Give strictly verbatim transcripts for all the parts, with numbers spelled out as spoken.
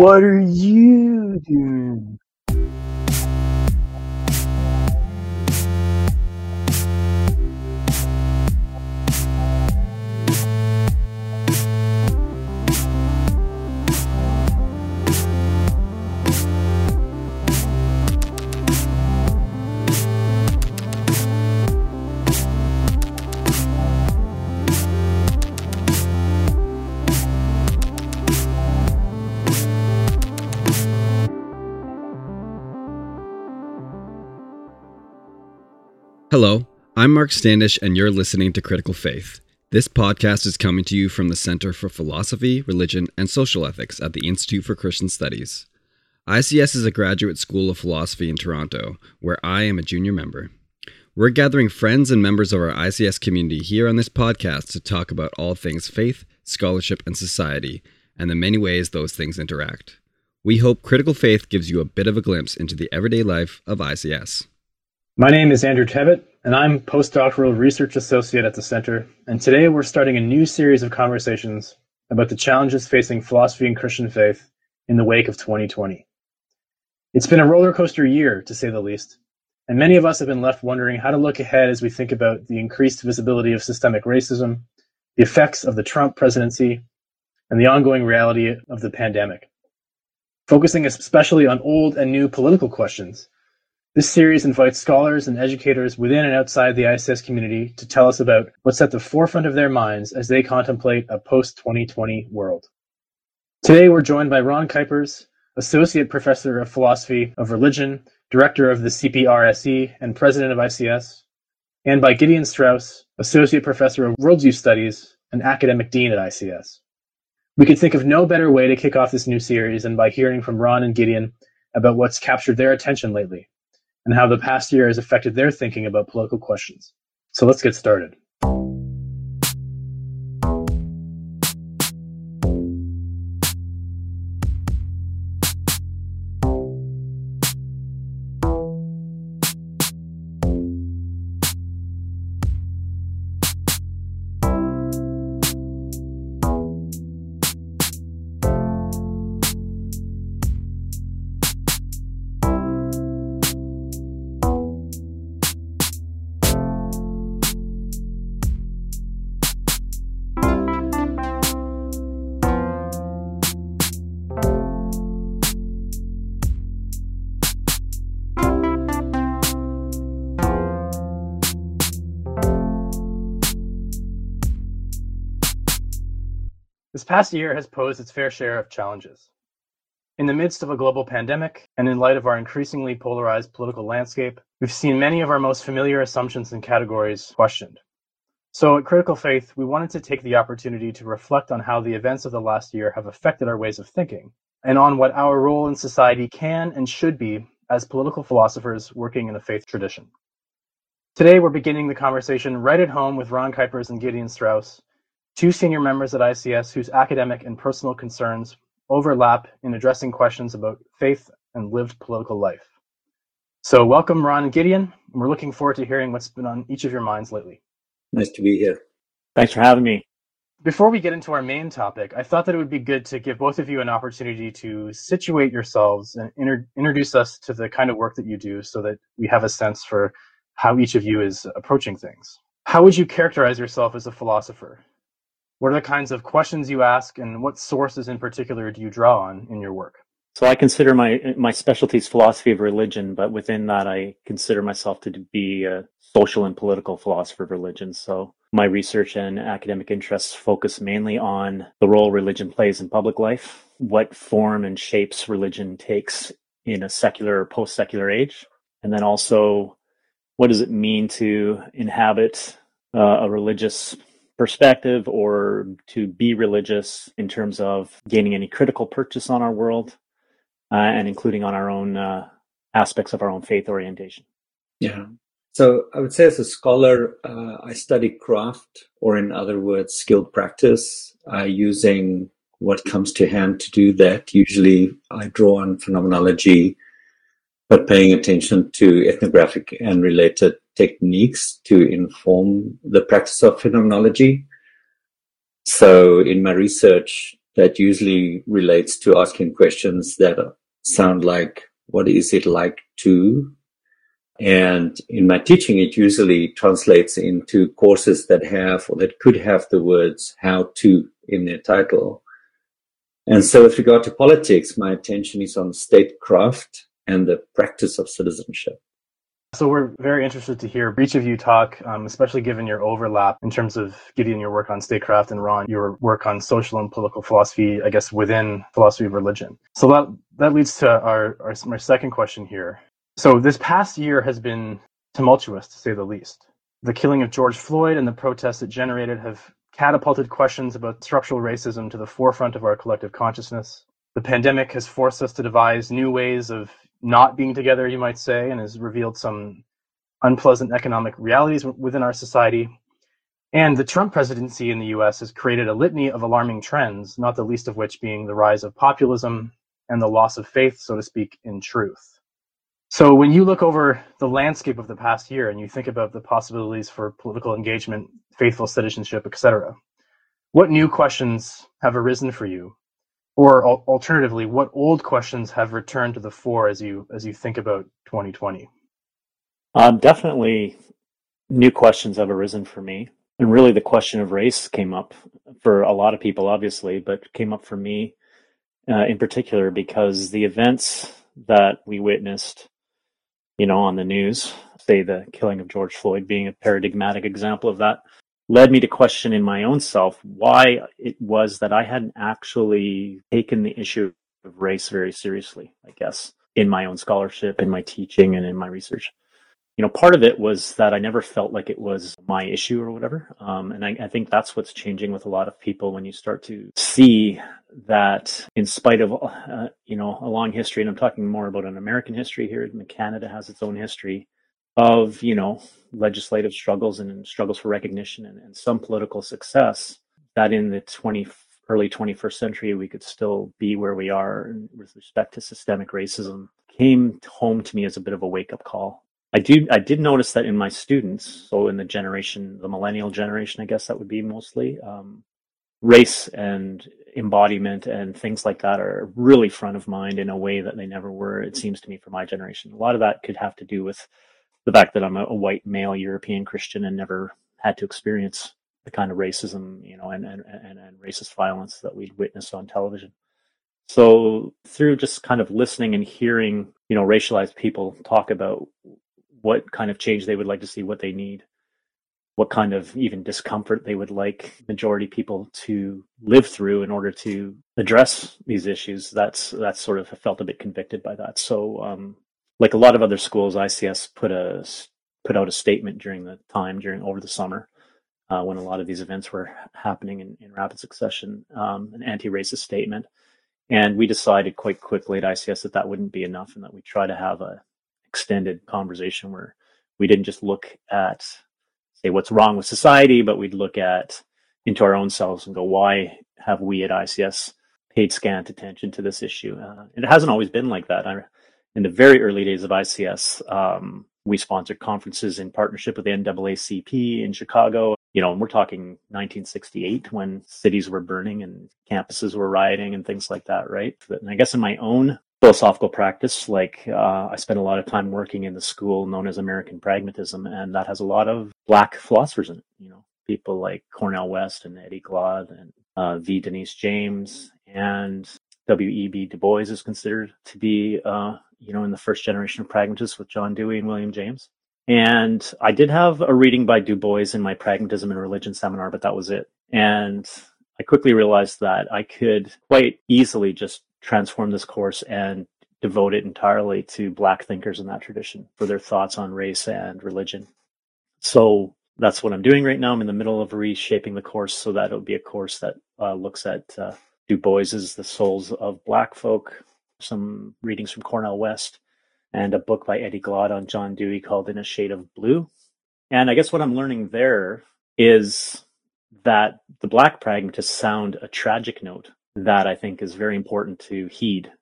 What are you doing? Hello, I'm Mark Standish, and you're listening to Critical Faith. This podcast is coming to you from the Center for Philosophy, Religion, and Social Ethics at the Institute for Christian Studies. I C S is a graduate school of philosophy in Toronto, where I am a junior member. We're gathering friends and members of our I C S community here on this podcast to talk about all things faith, scholarship, and society, and the many ways those things interact. We hope Critical Faith gives you a bit of a glimpse into the everyday life of I C S. My name is Andrew Tebbutt, and I'm postdoctoral research associate at the Center, and today we're starting a new series of conversations about the challenges facing philosophy and Christian faith in the wake of twenty twenty. It's been a roller coaster year, to say the least, and many of us have been left wondering how to look ahead as we think about the increased visibility of systemic racism, the effects of the Trump presidency, and the ongoing reality of the pandemic. Focusing especially on old and new political questions, this series invites scholars and educators within and outside the I C S community to tell us about what's at the forefront of their minds as they contemplate a post-twenty twenty world. Today, we're joined by Ron Kuipers, Associate Professor of Philosophy of Religion, Director of the C P R S E and President of I C S, and by Gideon Strauss, Associate Professor of Worldview Studies and Academic Dean at I C S. We could think of no better way to kick off this new series than by hearing from Ron and Gideon about what's captured their attention lately, and how the past year has affected their thinking about political questions. So let's get started. This past year has posed its fair share of challenges. In the midst of a global pandemic, and in light of our increasingly polarized political landscape, we've seen many of our most familiar assumptions and categories questioned. So at Critical Faith, we wanted to take the opportunity to reflect on how the events of the last year have affected our ways of thinking, and on what our role in society can and should be as political philosophers working in the faith tradition. Today, we're beginning the conversation right at home with Ron Kuipers and Gideon Strauss, two senior members at I C S whose academic and personal concerns overlap in addressing questions about faith and lived political life. So welcome, Ron and Gideon, and we're looking forward to hearing what's been on each of your minds lately. Nice to be here. Thanks for having me. Before we get into our main topic, I thought that it would be good to give both of you an opportunity to situate yourselves and inter- introduce us to the kind of work that you do so that we have a sense for how each of you is approaching things. How would you characterize yourself as a philosopher? What are the kinds of questions you ask, and what sources in particular do you draw on in your work? So I consider my my specialty is philosophy of religion, but within that I consider myself to be a social and political philosopher of religion. So my research and academic interests focus mainly on the role religion plays in public life, what form and shapes religion takes in a secular or post-secular age, and then also what does it mean to inhabit uh, a religious perspective or to be religious in terms of gaining any critical purchase on our world uh, and including on our own uh, aspects of our own faith orientation. Yeah. So I would say as a scholar, uh, I study craft, or in other words, skilled practice, uh, using what comes to hand to do that. Usually I draw on phenomenology, but paying attention to ethnographic and related techniques to inform the practice of phenomenology. So in my research, that usually relates to asking questions that sound like, what is it like to? And in my teaching, it usually translates into courses that have, or that could have, the words how to in their title. And so with regard to politics, my attention is on statecraft and the practice of citizenship. So we're very interested to hear each of you talk, um, especially given your overlap in terms of Gideon, your work on statecraft, and Ron, your work on social and political philosophy, I guess, within philosophy of religion. So that, that leads to our, our, our second question here. So this past year has been tumultuous, to say the least. The killing of George Floyd and the protests it generated have catapulted questions about structural racism to the forefront of our collective consciousness. The pandemic has forced us to devise new ways of not being together, you might say, and has revealed some unpleasant economic realities within our society. And the Trump presidency in the U S has created a litany of alarming trends, not the least of which being the rise of populism and the loss of faith, so to speak, in truth. So when you look over the landscape of the past year and you think about the possibilities for political engagement, faithful citizenship, et cetera, what new questions have arisen for you? Or alternatively, what old questions have returned to the fore as you as you think about twenty twenty? Um, definitely new questions have arisen for me. And really the question of race came up for a lot of people, obviously, but came up for me uh, in particular because the events that we witnessed, you know, on the news, say the killing of George Floyd being a paradigmatic example of that, led me to question in my own self why it was that I hadn't actually taken the issue of race very seriously, I guess, in my own scholarship, in my teaching, and in my research. You know, part of it was that I never felt like it was my issue or whatever. Um, and I, I think that's what's changing with a lot of people when you start to see that in spite of, uh, you know, a long history, and I'm talking more about an American history here, and Canada has its own history of, you know, legislative struggles and struggles for recognition and, and some political success, that in the twenty, early twenty-first century, we could still be where we are with respect to systemic racism, came home to me as a bit of a wake-up call. I do, I did notice that in my students, so in the generation, the millennial generation, I guess that would be mostly, um, race and embodiment and things like that are really front of mind in a way that they never were, it seems to me, for my generation. A lot of that could have to do with the fact that I'm a white male European Christian and never had to experience the kind of racism, you know, and, and, and, and racist violence that we'd witnessed on television. So through just kind of listening and hearing, you know, racialized people talk about what kind of change they would like to see, what they need, what kind of even discomfort they would like majority people to live through in order to address these issues, that's, that's sort of felt a bit convicted by that. So, um, like a lot of other schools, I C S put a put out a statement during the time during over the summer uh, when a lot of these events were happening in, in rapid succession, um, an anti-racist statement, and we decided quite quickly at I C S that that wouldn't be enough, and that we try to have a extended conversation where we didn't just look at, say, what's wrong with society, but we'd look at into our own selves and go, why have we at I C S paid scant attention to this issue? Uh, and it hasn't always been like that. I, In the very early days of I C S, um, we sponsored conferences in partnership with the N double A C P in Chicago. You know, and we're talking nineteen sixty-eight when cities were burning and campuses were rioting and things like that, right? And I guess in my own philosophical practice, like uh, I spent a lot of time working in the school known as American Pragmatism, and that has a lot of Black philosophers in it. You know, people like Cornel West and Eddie Glaude and uh, V. Denise James, and W. E. B. Du Bois is considered to be uh, you know, in the first generation of pragmatists with John Dewey and William James. And I did have a reading by Du Bois in my Pragmatism and Religion seminar, but that was it. And I quickly realized that I could quite easily just transform this course and devote it entirely to Black thinkers in that tradition for their thoughts on race and religion. So that's what I'm doing right now. I'm in the middle of reshaping the course so that it'll be a course that uh, looks at uh, Du Bois's The Souls of Black Folk, some readings from Cornel West, and a book by Eddie Glaude on John Dewey called In a Shade of Blue. And I guess what I'm learning there is that the Black pragmatists sound a tragic note that I think is very important to heed.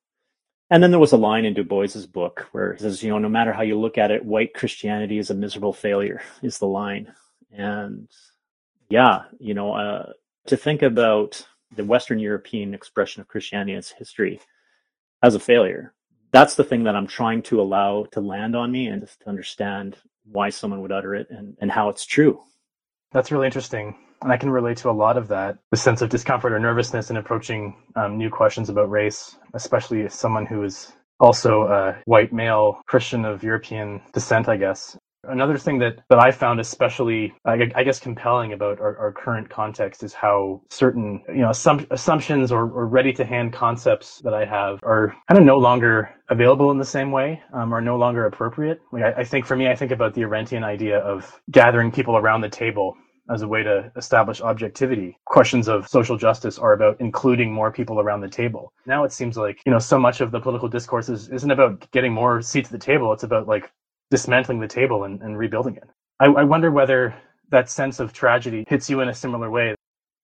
And then there was a line in Du Bois's book where he says, you know, no matter how you look at it, white Christianity is a miserable failure, is the line. And yeah, you know, uh, to think about the Western European expression of Christianity in its history as a failure. That's the thing that I'm trying to allow to land on me and just to understand why someone would utter it and, and how it's true. That's really interesting. And I can relate to a lot of that, the sense of discomfort or nervousness in approaching um, new questions about race, especially as someone who is also a white male Christian of European descent, I guess. Another thing that, that I found especially, I, I guess, compelling about our, our current context is how certain, you know, assump- assumptions or, or ready-to-hand concepts that I have are kind of no longer available in the same way, um, are no longer appropriate. Like, I, I think for me, I think about the Arendtian idea of gathering people around the table as a way to establish objectivity. Questions of social justice are about including more people around the table. Now it seems like, you know, so much of the political discourse is, isn't about getting more seats at the table. It's about, like, dismantling the table and, and rebuilding it. I, I wonder whether that sense of tragedy hits you in a similar way.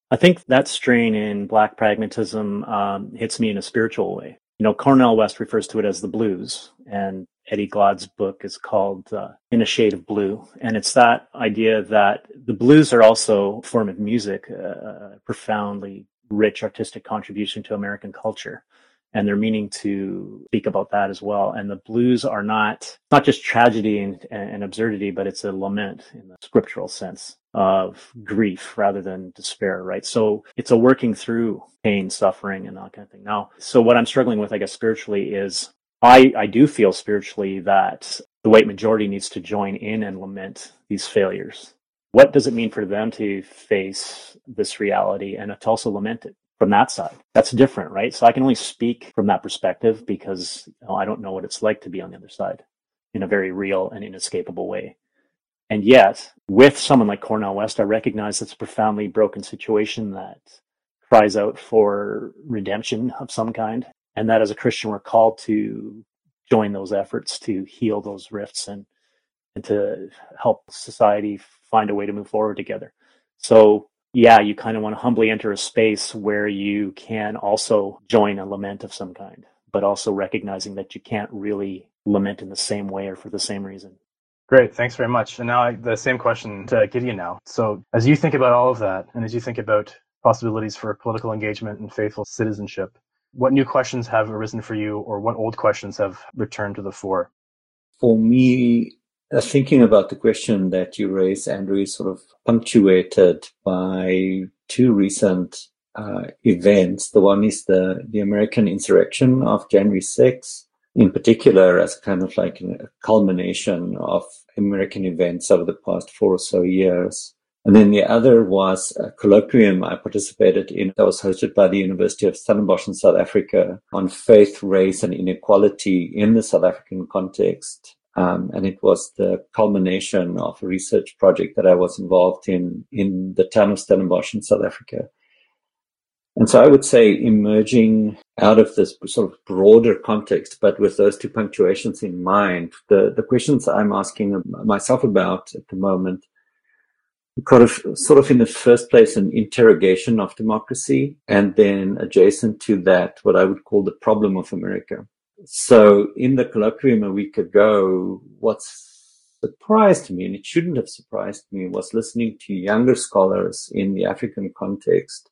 I think that strain in Black pragmatism um, hits me in a spiritual way. You know, Cornel West refers to it as the blues, and Eddie Glaude's book is called uh, In a Shade of Blue. And it's that idea that the blues are also a form of music, a profoundly rich artistic contribution to American culture. And they're meaning to speak about that as well. And the blues are not not just tragedy and, and absurdity, but it's a lament in the scriptural sense of grief rather than despair, right? So it's a working through pain, suffering, and that kind of thing. Now, so what I'm struggling with, I guess, spiritually is I, I do feel spiritually that the white majority needs to join in and lament these failures. What does it mean for them to face this reality and to also lament it? From that side, that's different, right? So I can only speak from that perspective because you know, I don't know what it's like to be on the other side in a very real and inescapable way. And yet, with someone like Cornel West, I recognize it's a profoundly broken situation that cries out for redemption of some kind, and that as a Christian, we're called to join those efforts to heal those rifts and, and to help society find a way to move forward together. So yeah, you kind of want to humbly enter a space where you can also join a lament of some kind, but also recognizing that you can't really lament in the same way or for the same reason. Great. Thanks very much. And now I, the same question to Gideon now. So as you think about all of that, and as you think about possibilities for political engagement and faithful citizenship, what new questions have arisen for you, or what old questions have returned to the fore? For me, thinking about the question that you raised, Andrew, is sort of punctuated by two recent uh, events. The one is the, the American insurrection of January sixth, in particular as kind of like a culmination of American events over the past four or so years. And then the other was a colloquium I participated in that was hosted by the University of Stellenbosch in South Africa on faith, race, and inequality in the South African context. Um, and it was the culmination of a research project that I was involved in in the town of Stellenbosch in South Africa. And so I would say emerging out of this sort of broader context, but with those two punctuations in mind, the, the questions I'm asking myself about at the moment, kind of, sort of in the first place, an interrogation of democracy, and then adjacent to that, what I would call the problem of America. So in the colloquium a week ago, what surprised me, and it shouldn't have surprised me, was listening to younger scholars in the African context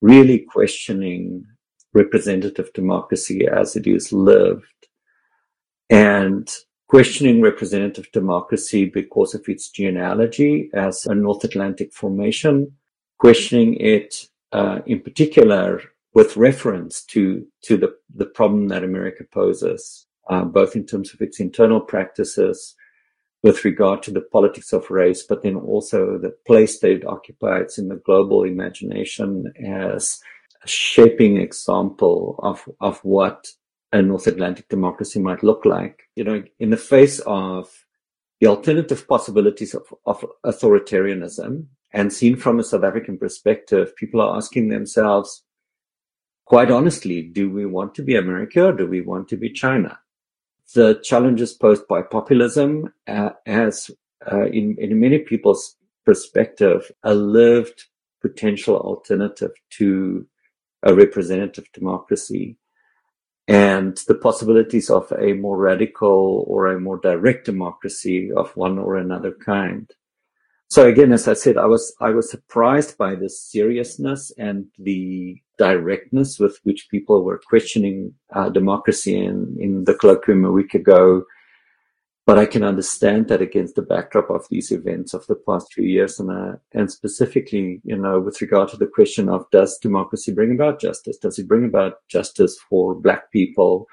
really questioning representative democracy as it is lived, and questioning representative democracy because of its genealogy as a North Atlantic formation, questioning it uh, in particular with reference to, to the, the problem that America poses, uh, both in terms of its internal practices with regard to the politics of race, but then also the place that it occupies in the global imagination as a shaping example of, of what a North Atlantic democracy might look like. You know, in the face of the alternative possibilities of, of authoritarianism, and seen from a South African perspective, people are asking themselves, quite honestly, do we want to be America or do we want to be China? The challenges posed by populism uh, as, uh, in, in many people's perspective, a lived potential alternative to a representative democracy, and the possibilities of a more radical or a more direct democracy of one or another kind. So again, as I said, I was, I was surprised by the seriousness and the directness with which people were questioning uh, democracy in, in the colloquium a week ago. But I can understand that against the backdrop of these events of the past few years, and uh, and specifically, you know, with regard to the question of, does democracy bring about justice? Does it bring about justice for Black people,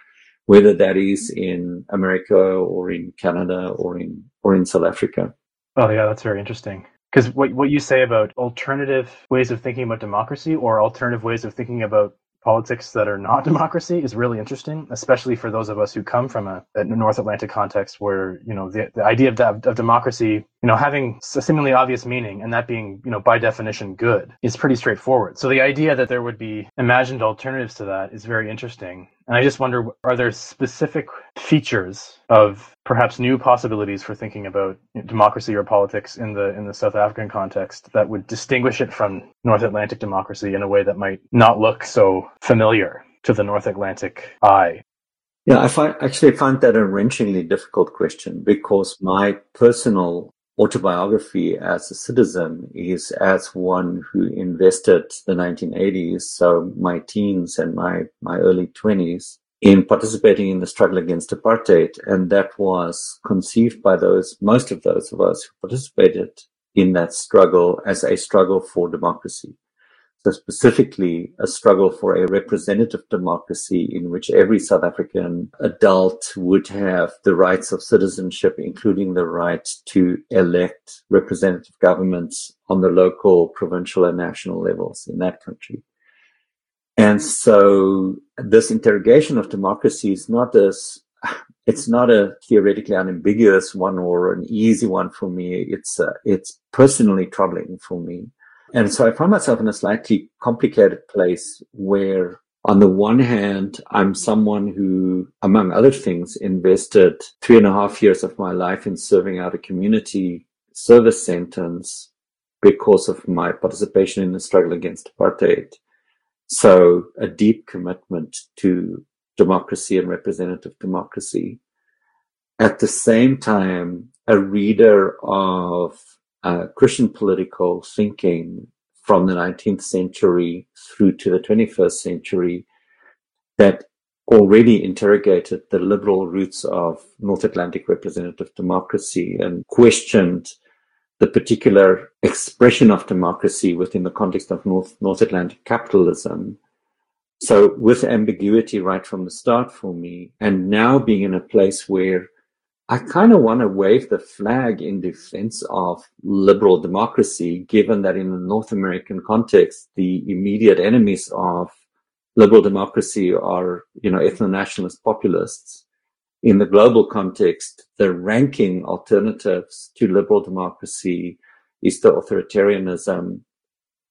whether that is in America or in Canada or in or in South Africa? Oh yeah, that's very interesting. Because what what you say about alternative ways of thinking about democracy or alternative ways of thinking about politics that are not democracy is really interesting, especially for those of us who come from a, a North Atlantic context where, you know, the, the idea of, of democracy, you know, having a seemingly obvious meaning and that being, you know, by definition good is pretty straightforward. So the idea that there would be imagined alternatives to that is very interesting. And I just wonder, are there specific features of perhaps new possibilities for thinking about democracy or politics in the in the South African context that would distinguish it from North Atlantic democracy in a way that might not look so familiar to the North Atlantic eye? Yeah, I find, actually find that a wrenchingly difficult question, because my personal autobiography as a citizen is as one who invested the nineteen eighties, so my teens and my, my early twenties, in participating in the struggle against apartheid. And that was conceived by those, most of those of us who participated in that struggle, as a struggle for democracy. So specifically a struggle for a representative democracy in which every South African adult would have the rights of citizenship, including the right to elect representative governments on the local, provincial, and national levels in that country. And so this interrogation of democracy is not as, it's not a theoretically unambiguous one or an easy one for me. It's, uh, it's personally troubling for me. And so I found myself in a slightly complicated place where, on the one hand, I'm someone who, among other things, invested three and a half years of my life in serving out a community service sentence because of my participation in the struggle against apartheid. So a deep commitment to democracy and representative democracy. At the same time, a reader of Uh, Christian political thinking from the nineteenth century through to the twenty-first century that already interrogated the liberal roots of North Atlantic representative democracy and questioned the particular expression of democracy within the context of North, North Atlantic capitalism. So with ambiguity right from the start for me, and now being in a place where I kind of want to wave the flag in defense of liberal democracy, given that in the North American context, the immediate enemies of liberal democracy are, you know, ethno-nationalist populists. In the global context, the ranking alternatives to liberal democracy is the authoritarianism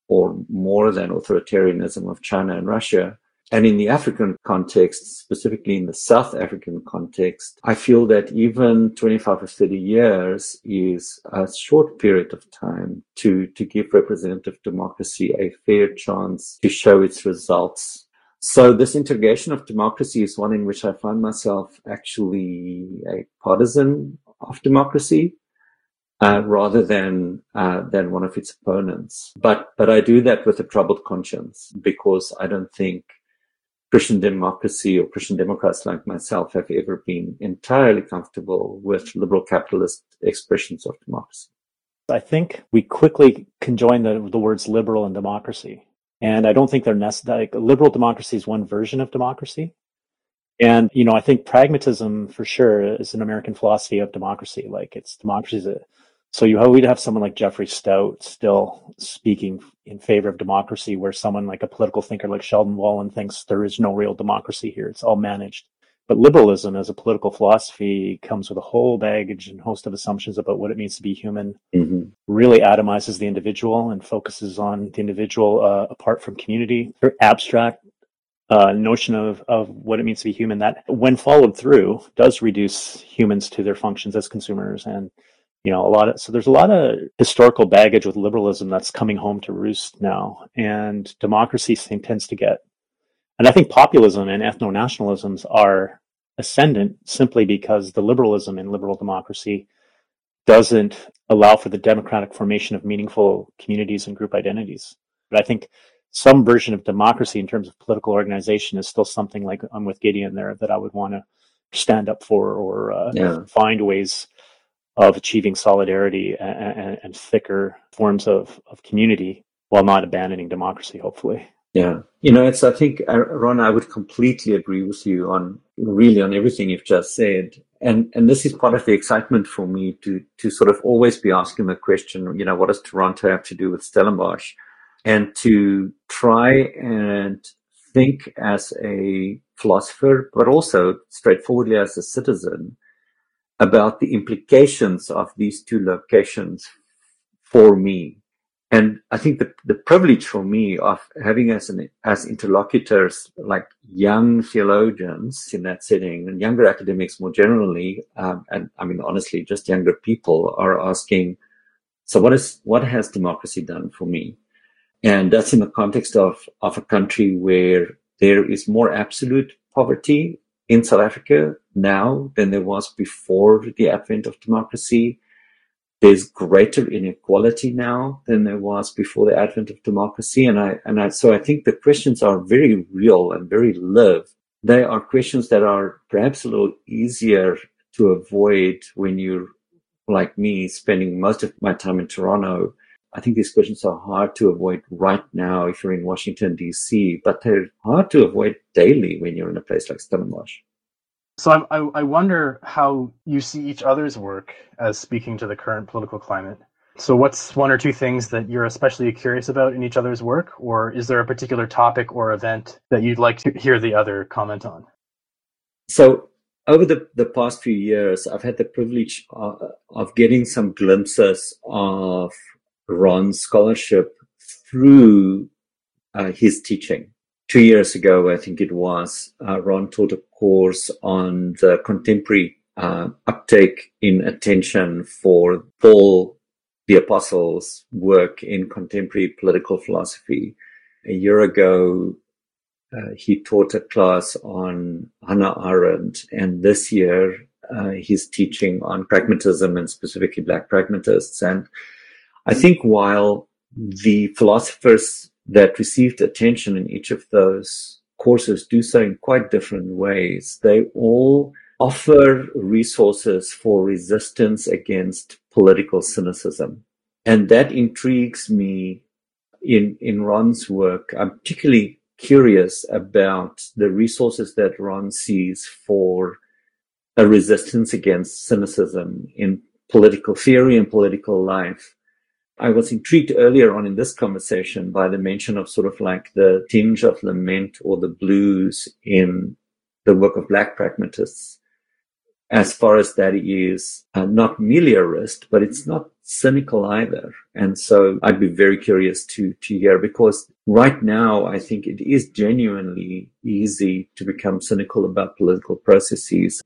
or more than authoritarianism of China and Russia. And in the African context, specifically in the South African context, I feel that even twenty-five or thirty years is a short period of time to, to give representative democracy a fair chance to show its results. So this interrogation of democracy is one in which I find myself actually a partisan of democracy, uh, rather than, uh, than one of its opponents. But, but I do that with a troubled conscience, because I don't think Christian democracy or Christian Democrats like myself have ever been entirely comfortable with liberal capitalist expressions of democracy. I think we quickly conjoin the, the words liberal and democracy. And I don't think they're necessary. Liberal democracy is one version of democracy. And, you know, I think pragmatism for sure is an American philosophy of democracy. Like it's democracy is a, so you we'd have someone like Jeffrey Stout still speaking in favor of democracy, where someone like a political thinker like Sheldon Wolin thinks there is no real democracy here. It's all managed. But liberalism as a political philosophy comes with a whole baggage and host of assumptions about what it means to be human, mm-hmm. really atomizes the individual and focuses on the individual uh, apart from community. Very abstract uh, notion of, of what it means to be human that, when followed through, does reduce humans to their functions as consumers and You know, a lot of, so there's a lot of historical baggage with liberalism that's coming home to roost now, and democracy tends to get. And I think populism and ethno-nationalisms are ascendant simply because the liberalism in liberal democracy doesn't allow for the democratic formation of meaningful communities and group identities. But I think some version of democracy in terms of political organization is still something, like I'm with Gideon there, that I would want to stand up for, or uh, yeah. find ways of achieving solidarity and, and, and thicker forms of, of community while not abandoning democracy, hopefully. Yeah. You know, it's, I think, Ron, I would completely agree with you on really on everything you've just said. And and this is part of the excitement for me to to sort of always be asking the question, you know, what does Toronto have to do with Stellenbosch? And to try and think as a philosopher, but also straightforwardly as a citizen, about the implications of these two locations for me. And I think the, the privilege for me of having as an, as interlocutors, like young theologians in that setting and younger academics more generally, um, and I mean, honestly, just younger people are asking, so what is, what has democracy done for me? And that's in the context of, of a country where there is more absolute poverty in South Africa now than there was before the advent of democracy. There's greater inequality now than there was before the advent of democracy. And I, and I, so I think the questions are very real and very live. They are questions that are perhaps a little easier to avoid when you're like me, spending most of my time in Toronto. I think these questions are hard to avoid right now if you're in Washington, D C, but they're hard to avoid daily when you're in a place like Stellenbosch. So I, I wonder how you see each other's work as speaking to the current political climate. So what's one or two things that you're especially curious about in each other's work? Or is there a particular topic or event that you'd like to hear the other comment on? So over the, the past few years, I've had the privilege of, of getting some glimpses of Ron's scholarship through uh, his teaching. Two years ago, I think it was, uh, Ron taught a course on the contemporary uh, uptake in attention for Paul the Apostle's work in contemporary political philosophy. A year ago, uh, he taught a class on Hannah Arendt, and this year, uh, he's teaching on pragmatism and specifically Black pragmatists. And I think while the philosophers that received attention in each of those courses do so in quite different ways, they all offer resources for resistance against political cynicism. And that intrigues me in, in Ron's work. I'm particularly curious about the resources that Ron sees for a resistance against cynicism in political theory and political life. I was intrigued earlier on in this conversation by the mention of sort of like the tinge of lament or the blues in the work of Black pragmatists, as far as that is uh, not meliorist, but it's not cynical either. And so I'd be very curious to, to hear, because right now I think it is genuinely easy to become cynical about political processes.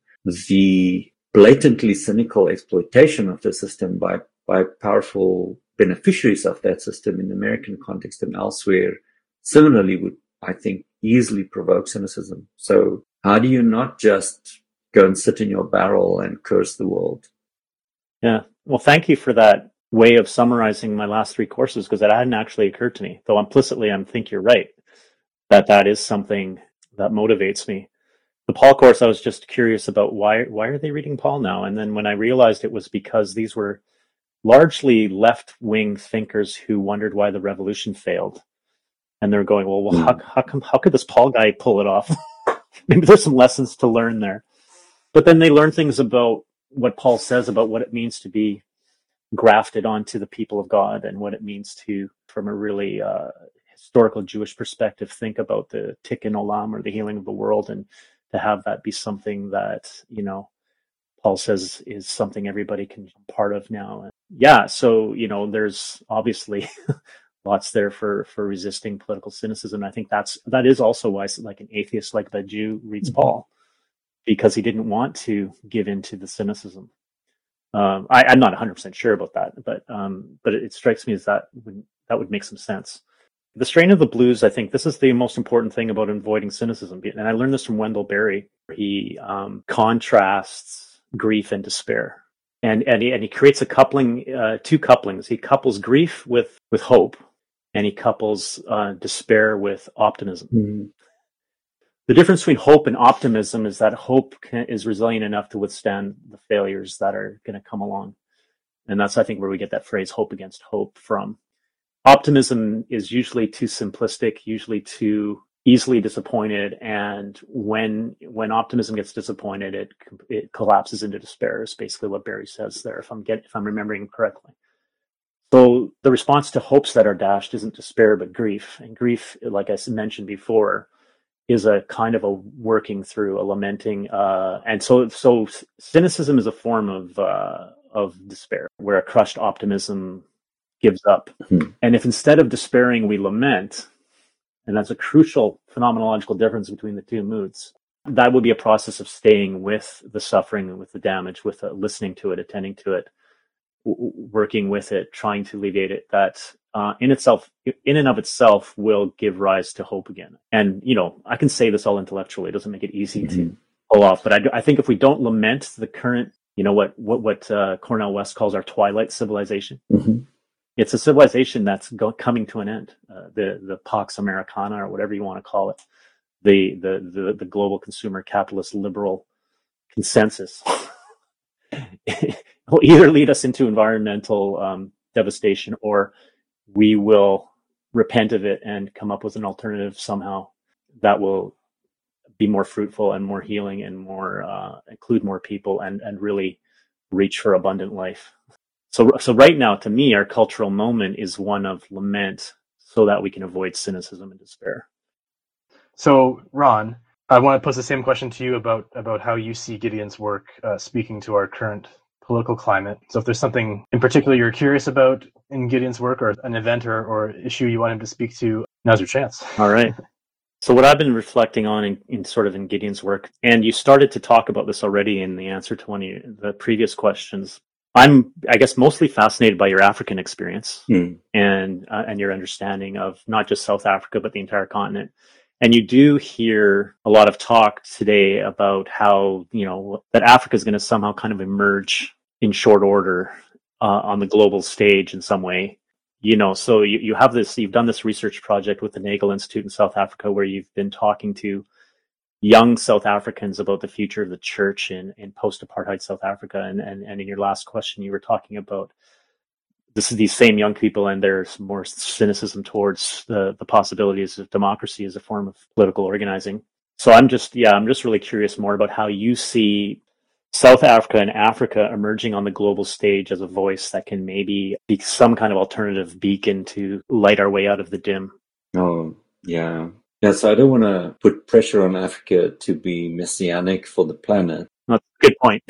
The blatantly cynical exploitation of the system by, by powerful beneficiaries of that system in the American context and elsewhere, similarly would, I think, easily provoke cynicism. So how do you not just go and sit in your barrel and curse the world? Yeah. Well, thank you for that way of summarizing my last three courses, because that hadn't actually occurred to me, though implicitly I think you're right, that that is something that motivates me. The Paul course, I was just curious about why, why are they reading Paul now? And then when I realized it was because these were largely left-wing thinkers who wondered why the revolution failed. And they're going, well, well how, how come, how could this Paul guy pull it off? Maybe there's some lessons to learn there. But then they learn things about what Paul says about what it means to be grafted onto the people of God and what it means to, from a really uh, historical Jewish perspective, think about the Tikkun Olam, or the healing of the world, and to have that be something that, you know, Paul says is something everybody can be part of now. And yeah, so, you know, there's obviously lots there for, for resisting political cynicism. I think that's, that is also why, like, an atheist, like the Jew, reads mm-hmm. Paul, because he didn't want to give in to the cynicism. Um, I, I'm not one hundred percent sure about that, but um, but it, it strikes me as that would, that would make some sense. The strain of the blues, I think this is the most important thing about avoiding cynicism. And I learned this from Wendell Berry. He um, contrasts grief and despair. And, and, he, and he creates a coupling, uh, two couplings. He couples grief with, with hope, and he couples uh, despair with optimism. Mm-hmm. The difference between hope and optimism is that hope can, is resilient enough to withstand the failures that are going to come along. And that's, I think, where we get that phrase hope against hope from. Optimism is usually too simplistic, usually too easily disappointed. And when when optimism gets disappointed, it it collapses into despair, is basically what Berry says there, if I'm get, if I'm remembering correctly. So the response to hopes that are dashed isn't despair, but grief. And grief, like I mentioned before, is a kind of a working through, a lamenting. Uh, and so so cynicism is a form of uh, of despair, where a crushed optimism gives up. Mm-hmm. And if instead of despairing, we lament, and that's a crucial phenomenological difference between the two moods, that would be a process of staying with the suffering and with the damage, with uh, listening to it, attending to it, w- working with it, trying to alleviate it. That uh, in itself, in and of itself, will give rise to hope again. And, you know, I can say this all intellectually. It doesn't make it easy mm-hmm. to pull off. But I, I think if we don't lament the current, you know, what, what, what uh, Cornel West calls our twilight civilization, mm-hmm. it's a civilization that's go- coming to an end. Uh, the the Pax Americana, or whatever you want to call it, the the the, the global consumer capitalist liberal consensus, will either lead us into environmental um, devastation, or we will repent of it and come up with an alternative somehow that will be more fruitful and more healing and more uh, include more people and and really reach for abundant life. So, so right now, to me, our cultural moment is one of lament, so that we can avoid cynicism and despair. So, Ron, I want to pose the same question to you about about how you see Gideon's work uh, speaking to our current political climate. So, if there's something in particular you're curious about in Gideon's work, or an event or, or issue you want him to speak to, now's your chance. All right. So, what I've been reflecting on in, in sort of in Gideon's work, and you started to talk about this already in the answer to one of the previous questions. I'm, I guess, mostly fascinated by your African experience mm. and uh, and your understanding of not just South Africa, but the entire continent. And you do hear a lot of talk today about how, you know, that Africa is going to somehow kind of emerge in short order uh, on the global stage in some way. You know, so you, you have this, you've done this research project with the Nagel Institute in South Africa, where you've been talking to young South Africans about the future of the church in, in post-apartheid South Africa. And, and, and in your last question, you were talking about this is these same young people and there's more cynicism towards the, the possibilities of democracy as a form of political organizing. So I'm just, yeah, I'm just really curious more about how you see South Africa and Africa emerging on the global stage as a voice that can maybe be some kind of alternative beacon to light our way out of the dim. Oh, yeah. Yeah, so I don't want to put pressure on Africa to be messianic for the planet. That's a good point.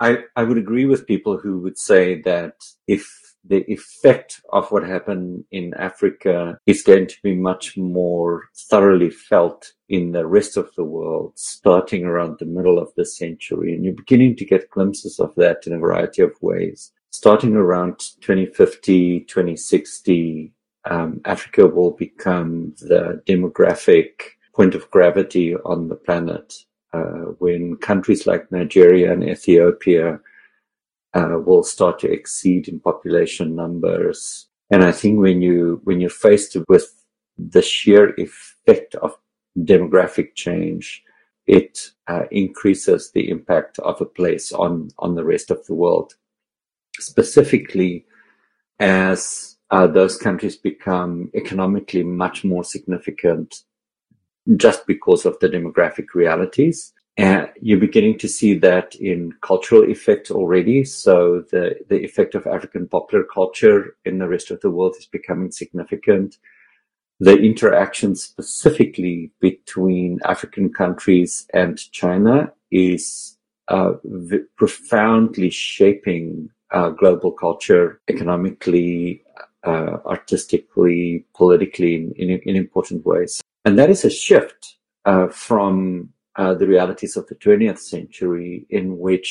I, I would agree with people who would say that if the effect of what happened in Africa is going to be much more thoroughly felt in the rest of the world, starting around the middle of the century, and you're beginning to get glimpses of that in a variety of ways. Starting around twenty fifty, twenty sixty, Um, Africa will become the demographic point of gravity on the planet uh, when countries like Nigeria and Ethiopia uh, will start to exceed in population numbers. And I think when you when you're faced with the sheer effect of demographic change, it uh, increases the impact of a place on on the rest of the world, specifically as Uh, those countries become economically much more significant just because of the demographic realities. And you're beginning to see that in cultural effects already. So the, the effect of African popular culture in the rest of the world is becoming significant. The interaction specifically between African countries and China is uh, v- profoundly shaping uh, global culture economically, Uh, artistically, politically, in, in, in important ways. And that is a shift uh, from uh, the realities of the twentieth century, in which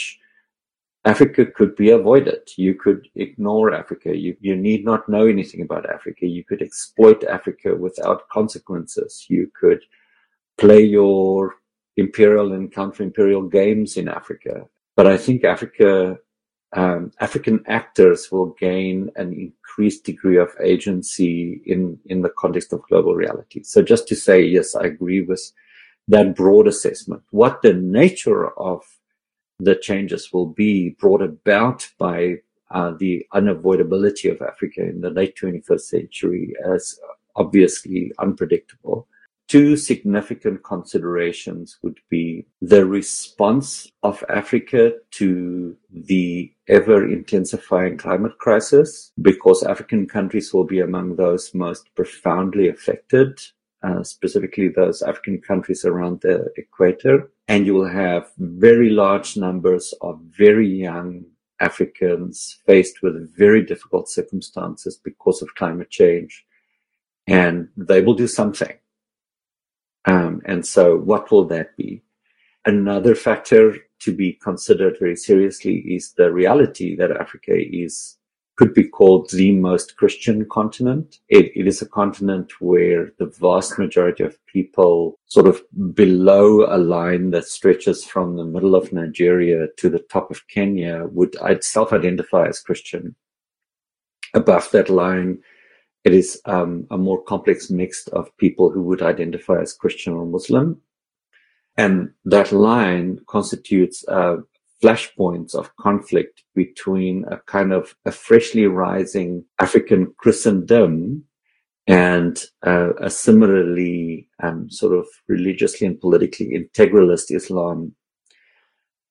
Africa could be avoided. You could ignore Africa. You, you need not know anything about Africa. You could exploit Africa without consequences. You could play your imperial and counter-imperial games in Africa. But I think Africa um, African actors will gain an increased degree of agency in, in the context of global reality. So just to say, yes, I agree with that broad assessment. What the nature of the changes will be brought about by uh, the unavoidability of Africa in the late twenty-first century as obviously unpredictable. Two significant considerations would be the response of Africa to the ever-intensifying climate crisis, because African countries will be among those most profoundly affected, uh, specifically those African countries around the equator. And you will have very large numbers of very young Africans faced with very difficult circumstances because of climate change, and they will do something. Um, and so what will that be? Another factor to be considered very seriously is the reality that Africa is, could be called the most Christian continent. It, it is a continent where the vast majority of people sort of below a line that stretches from the middle of Nigeria to the top of Kenya would self-identify as Christian. Above that line, it is um, a more complex mix of people who would identify as Christian or Muslim. And that line constitutes uh, flashpoints of conflict between a kind of a freshly rising African Christendom and uh, a similarly um, sort of religiously and politically integralist Islam.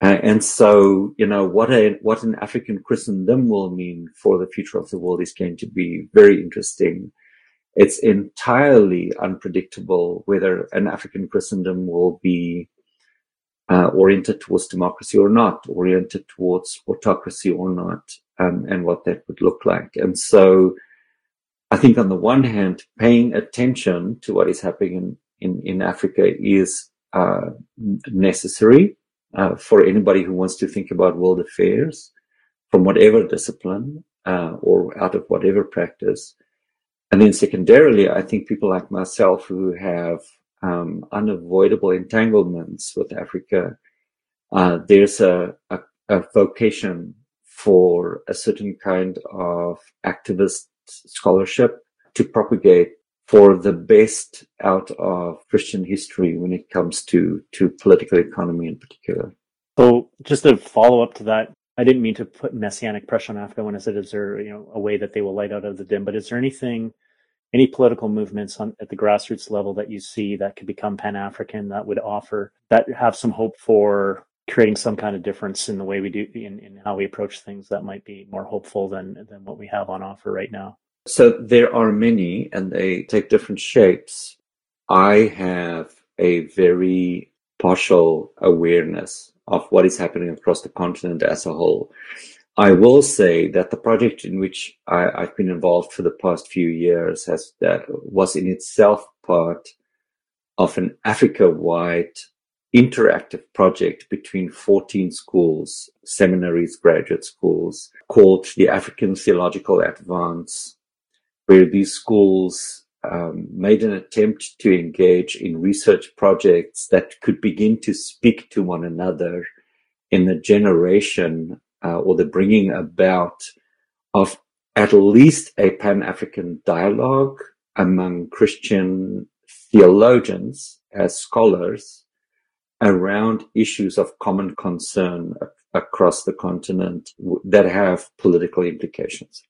Uh, and so, you know, what a, what an African Christendom will mean for the future of the world is going to be very interesting. It's entirely unpredictable whether an African Christendom will be uh, oriented towards democracy or not, oriented towards autocracy or not, um, and what that would look like. And so I think on the one hand, paying attention to what is happening in, in, in Africa is uh, necessary. Uh, for anybody who wants to think about world affairs from whatever discipline uh, or out of whatever practice. And then secondarily, I think people like myself who have um, unavoidable entanglements with Africa, uh, there's a, a, a vocation for a certain kind of activist scholarship to propagate for the best out of Christian history when it comes to, to political economy in particular. So just to follow up to that, I didn't mean to put messianic pressure on Africa when I said, is there, you know, a way that they will light out of the dim, but is there anything, any political movements on, at the grassroots level that you see that could become Pan-African that would offer, that have some hope for creating some kind of difference in the way we do, in, in how we approach things that might be more hopeful than, than what we have on offer right now? So there are many, and they take different shapes. I have a very partial awareness of what is happening across the continent as a whole. I will say that the project in which I, I've been involved for the past few years has that was in itself part of an Africa-wide interactive project between fourteen schools, seminaries, graduate schools, called the African Theological Advance, where these schools um, made an attempt to engage in research projects that could begin to speak to one another in the generation uh, or the bringing about of at least a Pan-African dialogue among Christian theologians as scholars around issues of common concern across the continent that have political implications.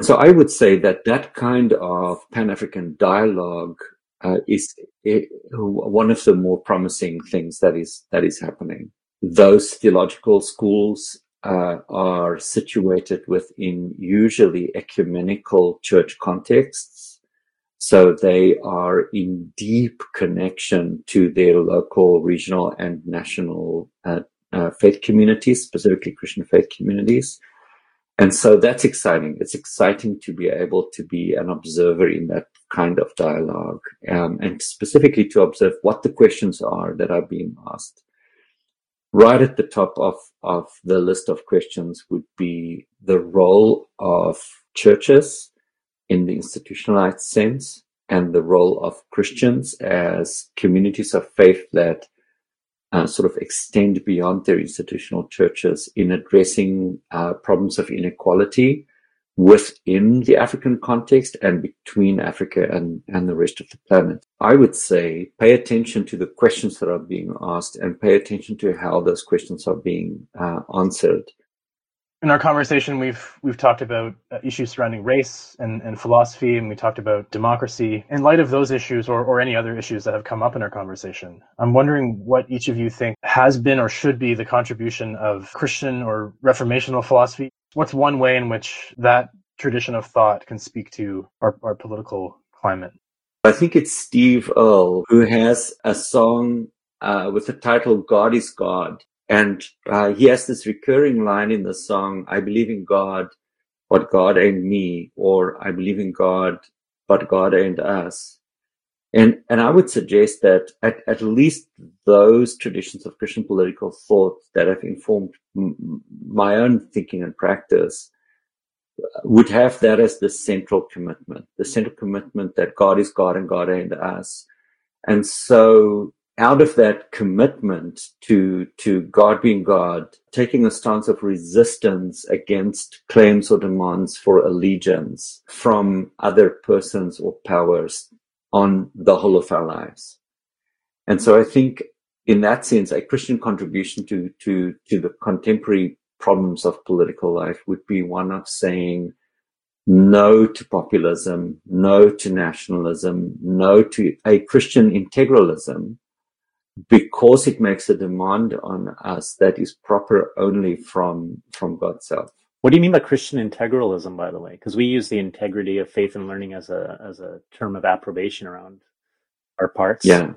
So I would say that that kind of Pan-African dialogue uh, is it, one of the more promising things that is that is happening. Those theological schools uh, are situated within usually ecumenical church contexts, so they are in deep connection to their local, regional, and national uh, uh, faith communities, specifically Christian faith communities. And so that's exciting. It's exciting to be able to be an observer in that kind of dialogue, um, and specifically to observe what the questions are that are being asked. Right at the top of, of the list of questions would be the role of churches in the institutionalized sense and the role of Christians as communities of faith that uh, sort of extend beyond their institutional churches in addressing uh, problems of inequality within the African context and between Africa and, and the rest of the planet. I would say pay attention to the questions that are being asked and pay attention to how those questions are being uh, answered. In our conversation, we've we've talked about uh, issues surrounding race and, and philosophy, and we talked about democracy. In light of those issues or, or any other issues that have come up in our conversation, I'm wondering what each of you think has been or should be the contribution of Christian or reformational philosophy. What's one way in which that tradition of thought can speak to our, our political climate? I think it's Steve Earle, who has a song uh, with the title God is God. And uh, he has this recurring line in the song, I believe in God, but God ain't me, or I believe in God, but God ain't us. And and I would suggest that at, at least those traditions of Christian political thought that have informed m- my own thinking and practice would have that as the central commitment, the central commitment that God is God and God ain't us. And so out of that commitment to to God being God, taking a stance of resistance against claims or demands for allegiance from other persons or powers on the whole of our lives. And so I think in that sense, a Christian contribution to to to the contemporary problems of political life would be one of saying no to populism, no to nationalism, no to a Christian integralism, because it makes a demand on us that is proper only from from God's self. What do you mean by Christian integralism, by the way? Because we use the integrity of faith and learning as a as a term of approbation around our parts. Yeah.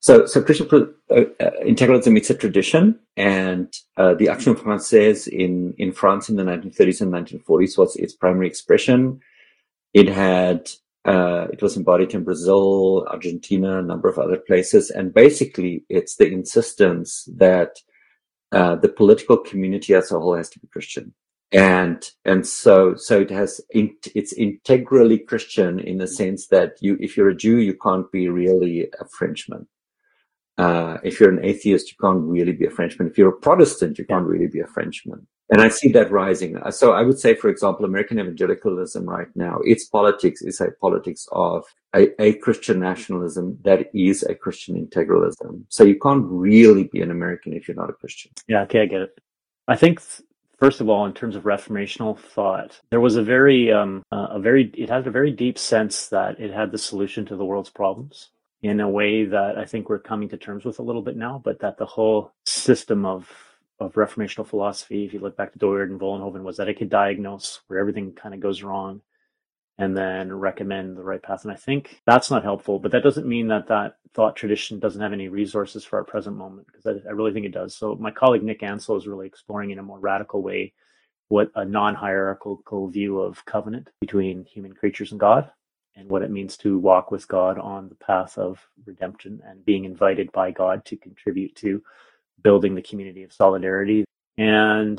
So so Christian uh, integralism, it's a tradition, and uh, the Action Française in in France in the nineteen thirties and nineteen forties was its primary expression. It had Uh, it was embodied in Brazil, Argentina, a number of other places. And basically, it's the insistence that uh, the political community as a whole has to be Christian. And and so so it has in, it's integrally Christian in the sense that you if you're a Jew, you can't be really a Frenchman. Uh, if you're an atheist, you can't really be a Frenchman. If you're a Protestant, you can't really be a Frenchman. And I see that rising. So I would say, for example, American evangelicalism right now, its politics is a politics of a, a Christian nationalism that is a Christian integralism. So you can't really be an American if you're not a Christian. Yeah, okay, I get it. I think, first of all, in terms of reformational thought, there was a very, um, uh, a very, it had a very deep sense that it had the solution to the world's problems in a way that I think we're coming to terms with a little bit now, but that the whole system of of reformational philosophy, if you look back to Doerr and Vollenhoven, was that it could diagnose where everything kind of goes wrong and then recommend the right path. And I think that's not helpful, but that doesn't mean that that thought tradition doesn't have any resources for our present moment, because I, I really think it does. So my colleague Nik Ansell is really exploring in a more radical way what a non-hierarchical view of covenant between human creatures and God, and what it means to walk with God on the path of redemption and being invited by God to contribute to building the community of solidarity. And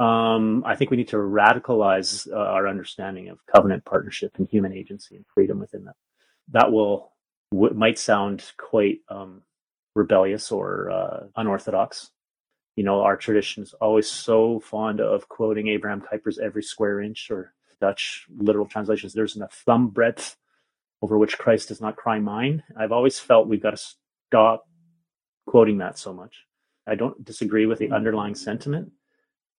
um, I think we need to radicalize uh, our understanding of covenant partnership and human agency and freedom within that. That will w- might sound quite um, rebellious or uh, unorthodox. You know, our tradition is always so fond of quoting Abraham Kuyper's every square inch, or Dutch literal translations, there's a thumb breadth over which Christ does not cry mine. I've always felt we've got to stop quoting that so much. I don't disagree with the underlying sentiment,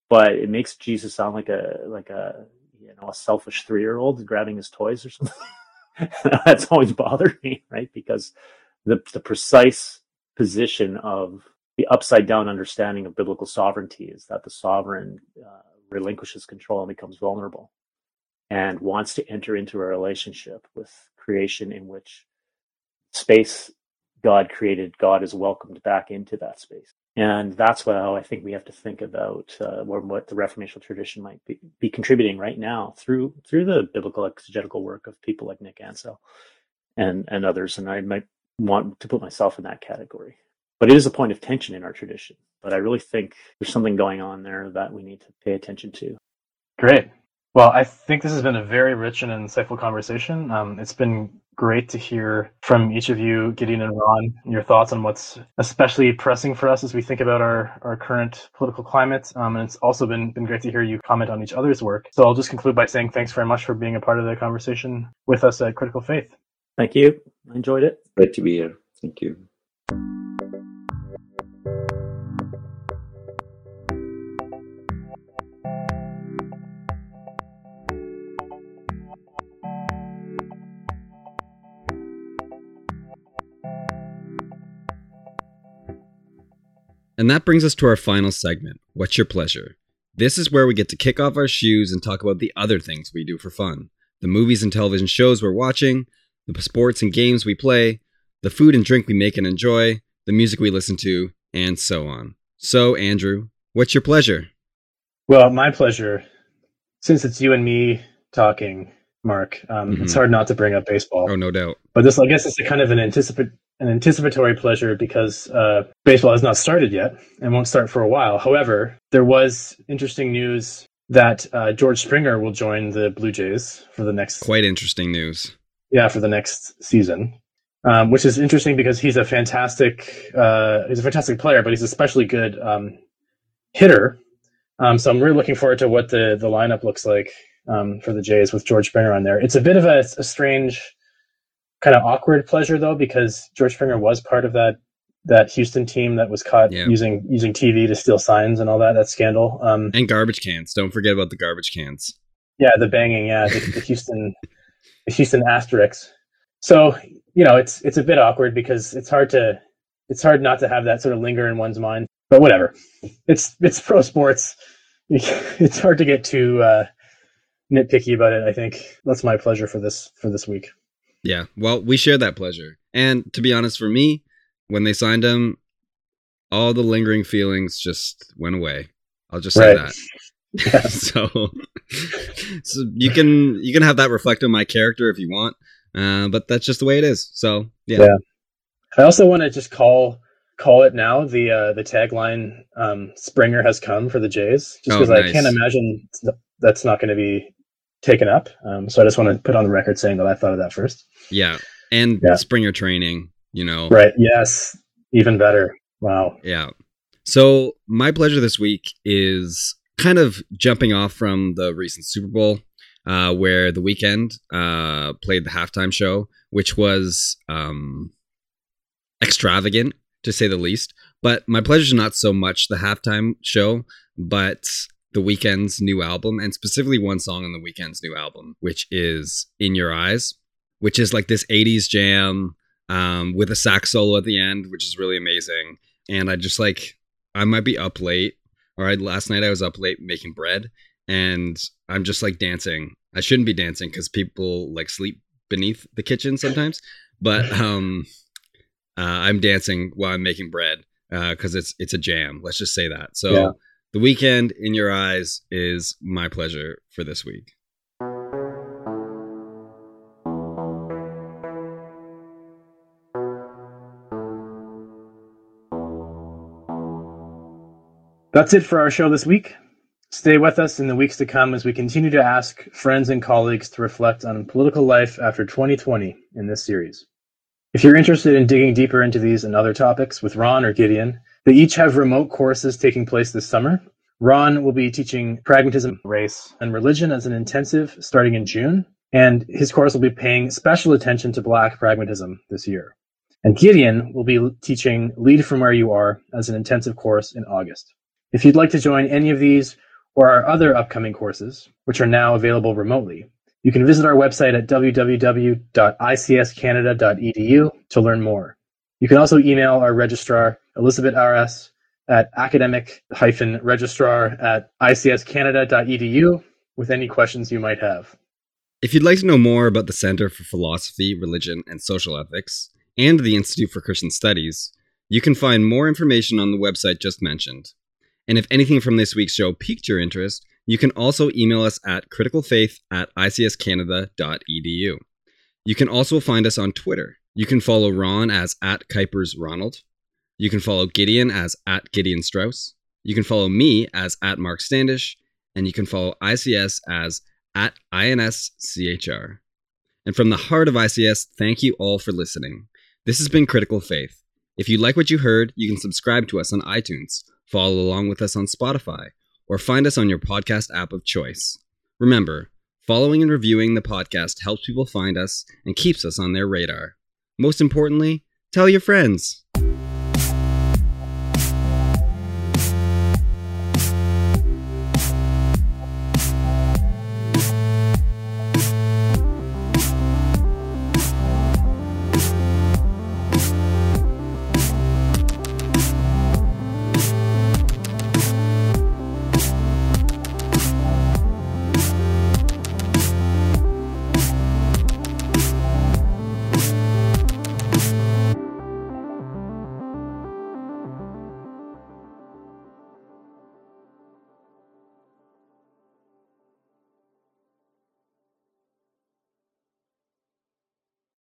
but it makes Jesus sound like a like a you know a selfish three-year-old grabbing his toys or something. That's always bothered me, right? Because the the precise position of the upside-down understanding of biblical sovereignty is that the sovereign uh, relinquishes control and becomes vulnerable, and wants to enter into a relationship with creation in which space God created, God is welcomed back into that space. And that's how I think we have to think about uh, what the reformational tradition might be, be contributing right now through through the biblical exegetical work of people like Nik Ansell and, and others. And I might want to put myself in that category. But it is a point of tension in our tradition. But I really think there's something going on there that we need to pay attention to. Great. Well, I think this has been a very rich and insightful conversation. Um, it's been great to hear from each of you, Gideon and Ron, and your thoughts on what's especially pressing for us as we think about our, our current political climate. Um, and it's also been, been great to hear you comment on each other's work. So I'll just conclude by saying thanks very much for being a part of the conversation with us at Critical Faith. Thank you. I enjoyed it. Great to be here. Thank you. And that brings us to our final segment, What's Your Pleasure? This is where we get to kick off our shoes and talk about the other things we do for fun. The movies and television shows we're watching, the sports and games we play, the food and drink we make and enjoy, the music we listen to, and so on. So, Andrew, what's your pleasure? Well, my pleasure, since it's you and me talking, Mark, um, mm-hmm. it's hard not to bring up baseball. Oh, no doubt. But this, I guess it's a kind of an anticipate. An anticipatory pleasure because uh, baseball has not started yet and won't start for a while. However, there was interesting news that uh, George Springer will join the Blue Jays for the next... Quite interesting news. Yeah, for the next season, um, which is interesting because he's a fantastic uh, he's a fantastic player, but he's an especially good um, hitter. Um, so I'm really looking forward to what the, the lineup looks like um, for the Jays with George Springer on there. It's a bit of a, a strange... kind of awkward pleasure though, because George Springer was part of that that Houston team that was caught yeah. using using T V to steal signs and all that that scandal. Um, and garbage cans. Don't forget about the garbage cans. Yeah, the banging. Yeah, the, the Houston the Houston Asterix. So you know, it's it's a bit awkward because it's hard to it's hard not to have that sort of linger in one's mind. But whatever, it's it's pro sports. It's hard to get too uh, nitpicky about it. I think that's my pleasure for this for this week. Yeah, well, we share that pleasure. And to be honest, for me, when they signed him, all the lingering feelings just went away. I'll just say right. that. Yeah. so, so you can you can have that reflect on my character if you want, uh, but that's just the way it is. So yeah. yeah. I also want to just call call it now the uh, the tagline um, "Springer has come" for the Jays, just because oh, nice. I can't imagine that's not going to be taken up. Um, so I just want to put on the record saying that I thought of that first. Yeah. And yeah. Springer training, you know. Right. Yes. Even better. Wow. Yeah. So my pleasure this week is kind of jumping off from the recent Super Bowl uh, where The Weeknd uh, played the halftime show, which was um, extravagant to say the least. But my pleasure is not so much the halftime show, but The Weeknd's new album, and specifically one song on The Weeknd's new album, which is In Your Eyes, which is like this eighties jam um, with a sax solo at the end, which is really amazing. And I just like, I might be up late. All right. Last night I was up late making bread and I'm just like dancing. I shouldn't be dancing because people like sleep beneath the kitchen sometimes, but um, uh, I'm dancing while I'm making bread because uh, it's, it's a jam. Let's just say that. So yeah. The Weeknd, In Your Eyes, is my pleasure for this week. That's it for our show this week. Stay with us in the weeks to come as we continue to ask friends and colleagues to reflect on political life after twenty twenty in this series. If you're interested in digging deeper into these and other topics with Ron or Gideon, they each have remote courses taking place this summer. Ron will be teaching Pragmatism, Race, and Religion as an intensive starting in June, and his course will be paying special attention to Black pragmatism this year. And Gideon will be teaching Lead From Where You Are as an intensive course in August. If you'd like to join any of these or our other upcoming courses, which are now available remotely, you can visit our website at w w w dot i c s canada dot e d u to learn more. You can also email our registrar, Elizabeth R S at academic registrar at i c s canada dot e d u with any questions you might have. If you'd like to know more about the Center for Philosophy, Religion, and Social Ethics and the Institute for Christian Studies, you can find more information on the website just mentioned. And if anything from this week's show piqued your interest, you can also email us at criticalfaith at i c s canada dot e d u. You can also find us on Twitter. You can follow Ron as at KuipersRonald. You can follow Gideon as at Gideon Strauss. You can follow me as at Mark Standish. And you can follow I C S as at I N S C H R. And from the heart of I C S, thank you all for listening. This has been Critical Faith. If you like what you heard, you can subscribe to us on iTunes, follow along with us on Spotify, or find us on your podcast app of choice. Remember, following and reviewing the podcast helps people find us and keeps us on their radar. Most importantly, tell your friends.